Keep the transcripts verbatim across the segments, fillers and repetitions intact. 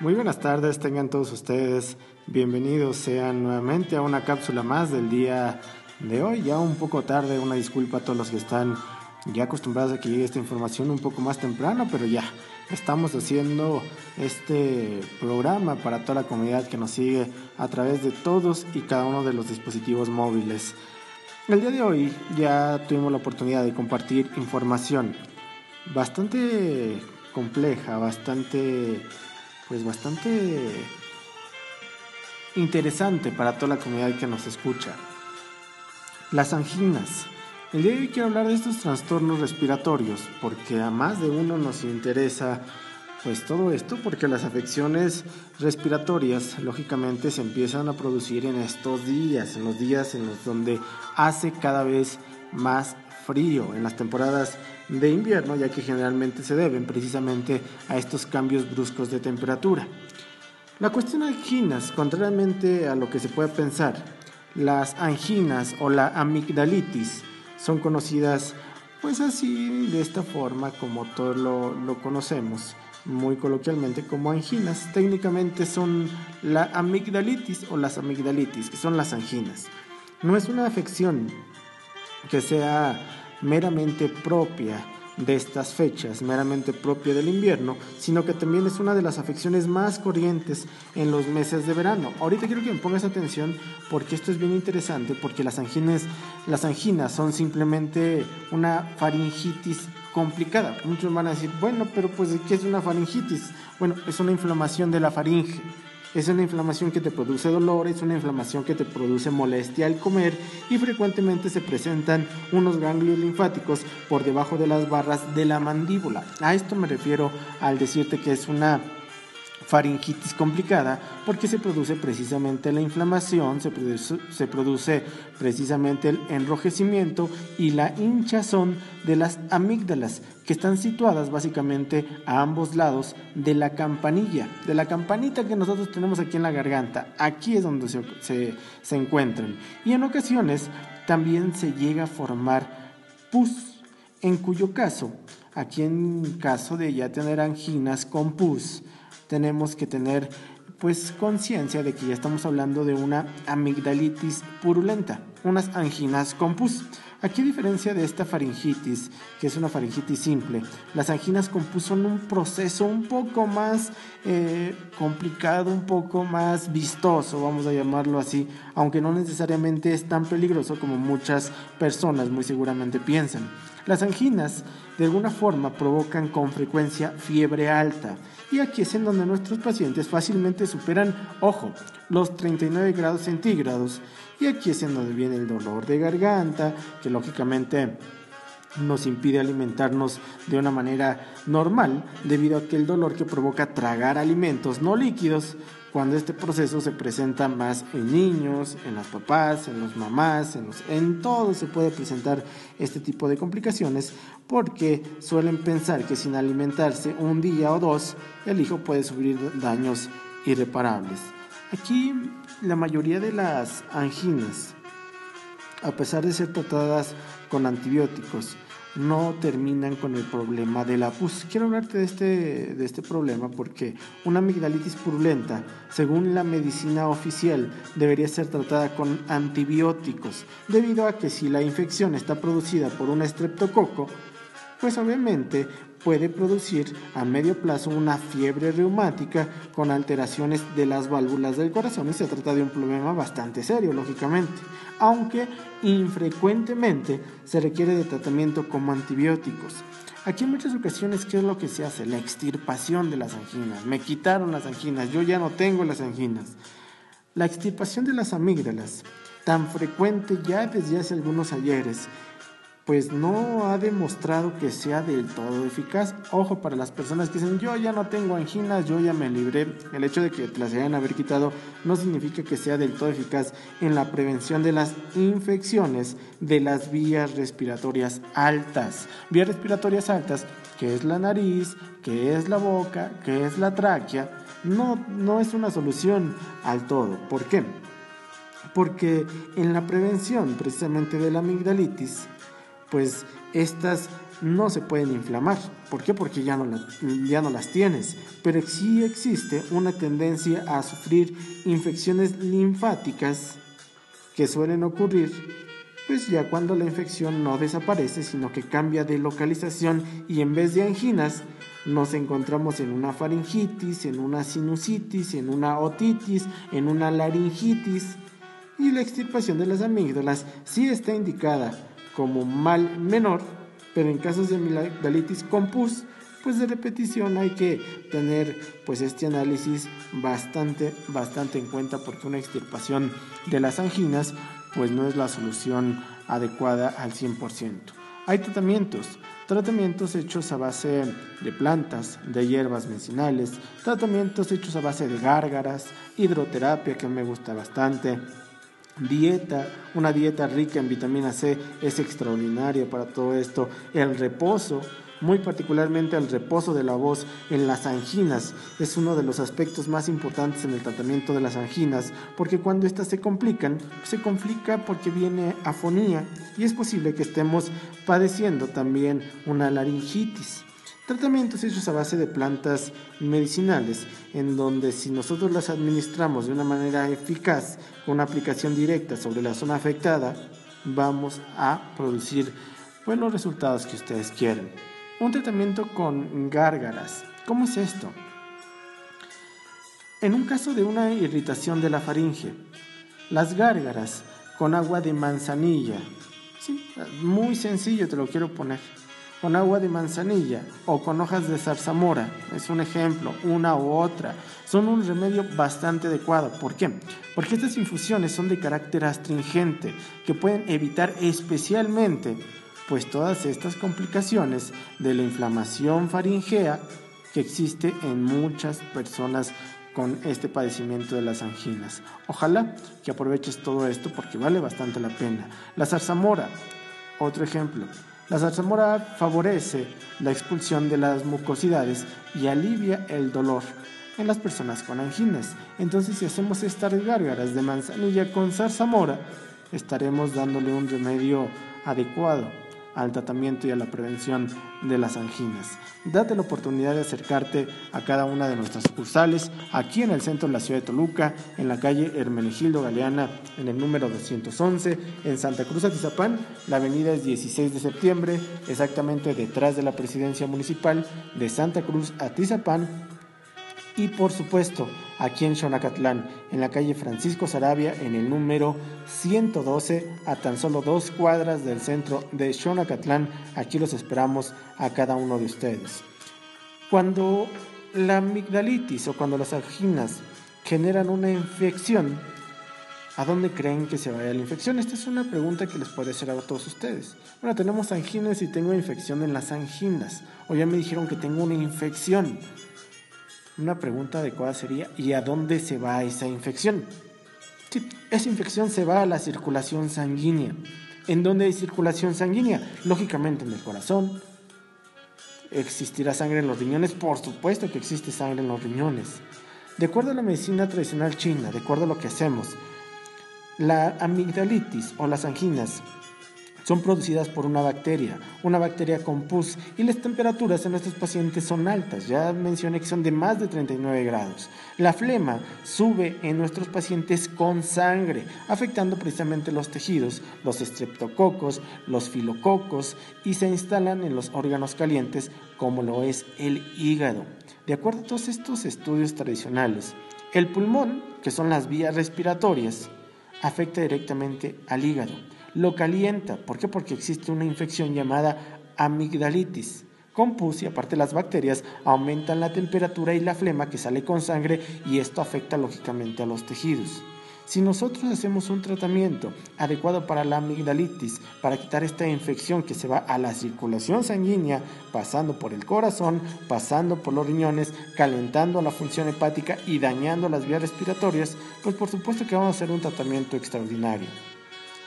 Muy buenas tardes, tengan todos ustedes bienvenidos sean nuevamente a una cápsula más del día de hoy, ya un poco tarde, una disculpa a todos los que están ya acostumbrados a que llegue esta información un poco más temprano, pero ya estamos haciendo este programa para toda la comunidad que nos sigue a través de todos y cada uno de los dispositivos móviles. El día de hoy ya tuvimos la oportunidad de compartir información bastante compleja, bastante... pues bastante interesante para toda la comunidad que nos escucha. Las anginas. El día de hoy quiero hablar de estos trastornos respiratorios, porque a más de uno nos interesa pues todo esto, porque las afecciones respiratorias lógicamente se empiezan a producir en estos días, en los días en los donde hace cada vez más frío, en las temporadas de invierno, ya que generalmente se deben precisamente a estos cambios bruscos de temperatura. La cuestión de anginas, contrariamente a lo que se puede pensar, las anginas o la amigdalitis son conocidas pues así, de esta forma, como todos lo, lo conocemos muy coloquialmente como anginas. Técnicamente son la amigdalitis o las amigdalitis, que son las anginas. No es una afección que sea meramente propia de estas fechas, meramente propia del invierno, sino que también es una de las afecciones más corrientes en los meses de verano. Ahorita quiero que me pongas atención porque esto es bien interesante, porque las anginas, las anginas son simplemente una faringitis complicada. Muchos van a decir, bueno, pero pues ¿qué es una faringitis? Bueno, es una inflamación de la faringe. Es una inflamación que te produce dolor, es una inflamación que te produce molestia al comer y frecuentemente se presentan unos ganglios linfáticos por debajo de las barras de la mandíbula. A esto me refiero al decirte que es una faringitis complicada, porque se produce precisamente la inflamación, se produce, se produce precisamente el enrojecimiento y la hinchazón de las amígdalas, que están situadas básicamente a ambos lados de la campanilla, de la campanita que nosotros tenemos aquí en la garganta. Aquí es donde se, se, se encuentran, y en ocasiones también se llega a formar pus, en cuyo caso, aquí en caso de ya tener anginas con pus, tenemos que tener pues conciencia de que ya estamos hablando de una amigdalitis purulenta, unas anginas con pus. Aquí, a diferencia de esta faringitis, que es una faringitis simple, las anginas con pus son un proceso un poco más eh, complicado, un poco más vistoso, vamos a llamarlo así, aunque no necesariamente es tan peligroso como muchas personas muy seguramente piensan. Las anginas de alguna forma provocan con frecuencia fiebre alta, y aquí es en donde nuestros pacientes fácilmente superan, ojo, los treinta y nueve grados centígrados, y aquí es en donde viene el dolor de garganta, que lógicamente nos impide alimentarnos de una manera normal debido a que el dolor que provoca tragar alimentos no líquidos, cuando este proceso se presenta más en niños, en las papás, en los mamás, en, los, en todo se puede presentar este tipo de complicaciones, porque suelen pensar que sin alimentarse un día o dos, el hijo puede sufrir daños irreparables. Aquí la mayoría de las anginas, a pesar de ser tratadas con antibióticos, no terminan con el problema de la pus. Quiero hablarte de este, de este problema porque una amigdalitis purulenta, según la medicina oficial, debería ser tratada con antibióticos, debido a que si la infección está producida por un estreptococo, pues obviamente puede producir a medio plazo una fiebre reumática con alteraciones de las válvulas del corazón, y se trata de un problema bastante serio, lógicamente, aunque infrecuentemente se requiere de tratamiento como antibióticos. Aquí en muchas ocasiones, ¿qué es lo que se hace? La extirpación de las anginas. Me quitaron las anginas, yo ya no tengo las anginas. La extirpación de las amígdalas, tan frecuente ya desde hace algunos ayeres, pues no ha demostrado que sea del todo eficaz. Ojo, para las personas que dicen, yo ya no tengo anginas, yo ya me libré, el hecho de que te las hayan haber quitado no significa que sea del todo eficaz en la prevención de las infecciones de las vías respiratorias altas. Vías respiratorias altas, que es la nariz, que es la boca, que es la tráquea, no, no es una solución al todo. ¿Por qué? Porque en la prevención precisamente de la amigdalitis, pues estas no se pueden inflamar. ¿Por qué? Porque ya no, la, ya no las tienes. Pero sí existe una tendencia a sufrir infecciones linfáticas que suelen ocurrir, pues ya cuando la infección no desaparece, sino que cambia de localización y en vez de anginas nos encontramos en una faringitis, en una sinusitis, en una otitis, en una laringitis. Y la extirpación de las amígdalas sí está indicada como mal menor, pero en casos de amigdalitis con pus, pues de repetición hay que tener pues este análisis bastante, bastante en cuenta, porque una extirpación de las anginas pues no es la solución adecuada al cien por ciento. Hay tratamientos, tratamientos hechos a base de plantas, de hierbas medicinales, tratamientos hechos a base de gárgaras, hidroterapia, que me gusta bastante, dieta, una dieta rica en vitamina C es extraordinaria para todo esto, el reposo, muy particularmente el reposo de la voz en las anginas, es uno de los aspectos más importantes en el tratamiento de las anginas, porque cuando estas se complican, se complica porque viene afonía y es posible que estemos padeciendo también una laringitis. Tratamientos hechos a base de plantas medicinales, en donde si nosotros las administramos de una manera eficaz, con una aplicación directa sobre la zona afectada, vamos a producir pues, los resultados que ustedes quieren. Un tratamiento con gárgaras. ¿Cómo es esto? En un caso de una irritación de la faringe, las gárgaras con agua de manzanilla, sí, muy sencillo, te lo quiero poner, con agua de manzanilla o con hojas de zarzamora, es un ejemplo, una u otra, son un remedio bastante adecuado. ¿Por qué? Porque estas infusiones son de carácter astringente, que pueden evitar especialmente pues todas estas complicaciones de la inflamación faringea que existe en muchas personas con este padecimiento de las anginas. Ojalá que aproveches todo esto porque vale bastante la pena. La zarzamora, otro ejemplo. La zarzamora favorece la expulsión de las mucosidades y alivia el dolor en las personas con anginas. Entonces, si hacemos estas gárgaras de manzanilla con zarzamora, estaremos dándole un remedio adecuado al tratamiento y a la prevención de las anginas. Date la oportunidad de acercarte a cada una de nuestras sucursales aquí en el centro de la ciudad de Toluca, en la calle Hermenegildo Galeana, en el número doscientos once, en Santa Cruz Atizapán, la avenida es dieciséis de septiembre, exactamente detrás de la presidencia municipal de Santa Cruz Atizapán, y por supuesto aquí en Xonacatlán, en la calle Francisco Saravia, en el número ciento doce, a tan solo dos cuadras del centro de Xonacatlán. Aquí los esperamos a cada uno de ustedes. Cuando la amigdalitis o cuando las anginas generan una infección, ¿a dónde creen que se vaya la infección? Esta es una pregunta que les puede hacer a todos ustedes. Bueno, tenemos anginas y tengo infección en las anginas, o ya me dijeron que tengo una infección. Una pregunta adecuada sería, ¿y a dónde se va esa infección? Sí, esa infección se va a la circulación sanguínea. ¿En dónde hay circulación sanguínea? Lógicamente en el corazón. ¿Existirá sangre en los riñones? Por supuesto que existe sangre en los riñones. De acuerdo a la medicina tradicional china, de acuerdo a lo que hacemos, la amigdalitis o las anginas son producidas por una bacteria, una bacteria con pus, y las temperaturas en nuestros pacientes son altas, ya mencioné que son de más de treinta y nueve grados. La flema sube en nuestros pacientes con sangre, afectando precisamente los tejidos, los estreptococos, los filococos, y se instalan en los órganos calientes como lo es el hígado. De acuerdo a todos estos estudios tradicionales, el pulmón, que son las vías respiratorias, afecta directamente al hígado. Lo calienta. ¿Por qué? Porque existe una infección llamada amigdalitis con pus, y aparte las bacterias aumentan la temperatura y la flema que sale con sangre, y esto afecta lógicamente a los tejidos. Si nosotros hacemos un tratamiento adecuado para la amigdalitis, para quitar esta infección que se va a la circulación sanguínea, pasando por el corazón, pasando por los riñones, calentando la función hepática y dañando las vías respiratorias, pues por supuesto que vamos a hacer un tratamiento extraordinario.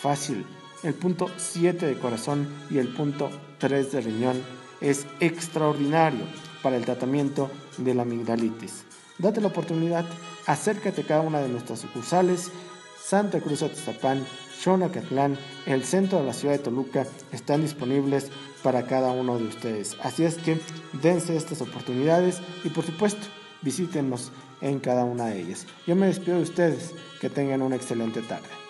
Fácil, el punto siete de corazón y el punto tres de riñón es extraordinario para el tratamiento de la amigdalitis. Date la oportunidad, acércate a cada una de nuestras sucursales, Santa Cruz Atizapán, Xonacatlán, el centro de la ciudad de Toluca, están disponibles para cada uno de ustedes. Así es que dense estas oportunidades y por supuesto visítenos en cada una de ellas. Yo me despido de ustedes, que tengan una excelente tarde.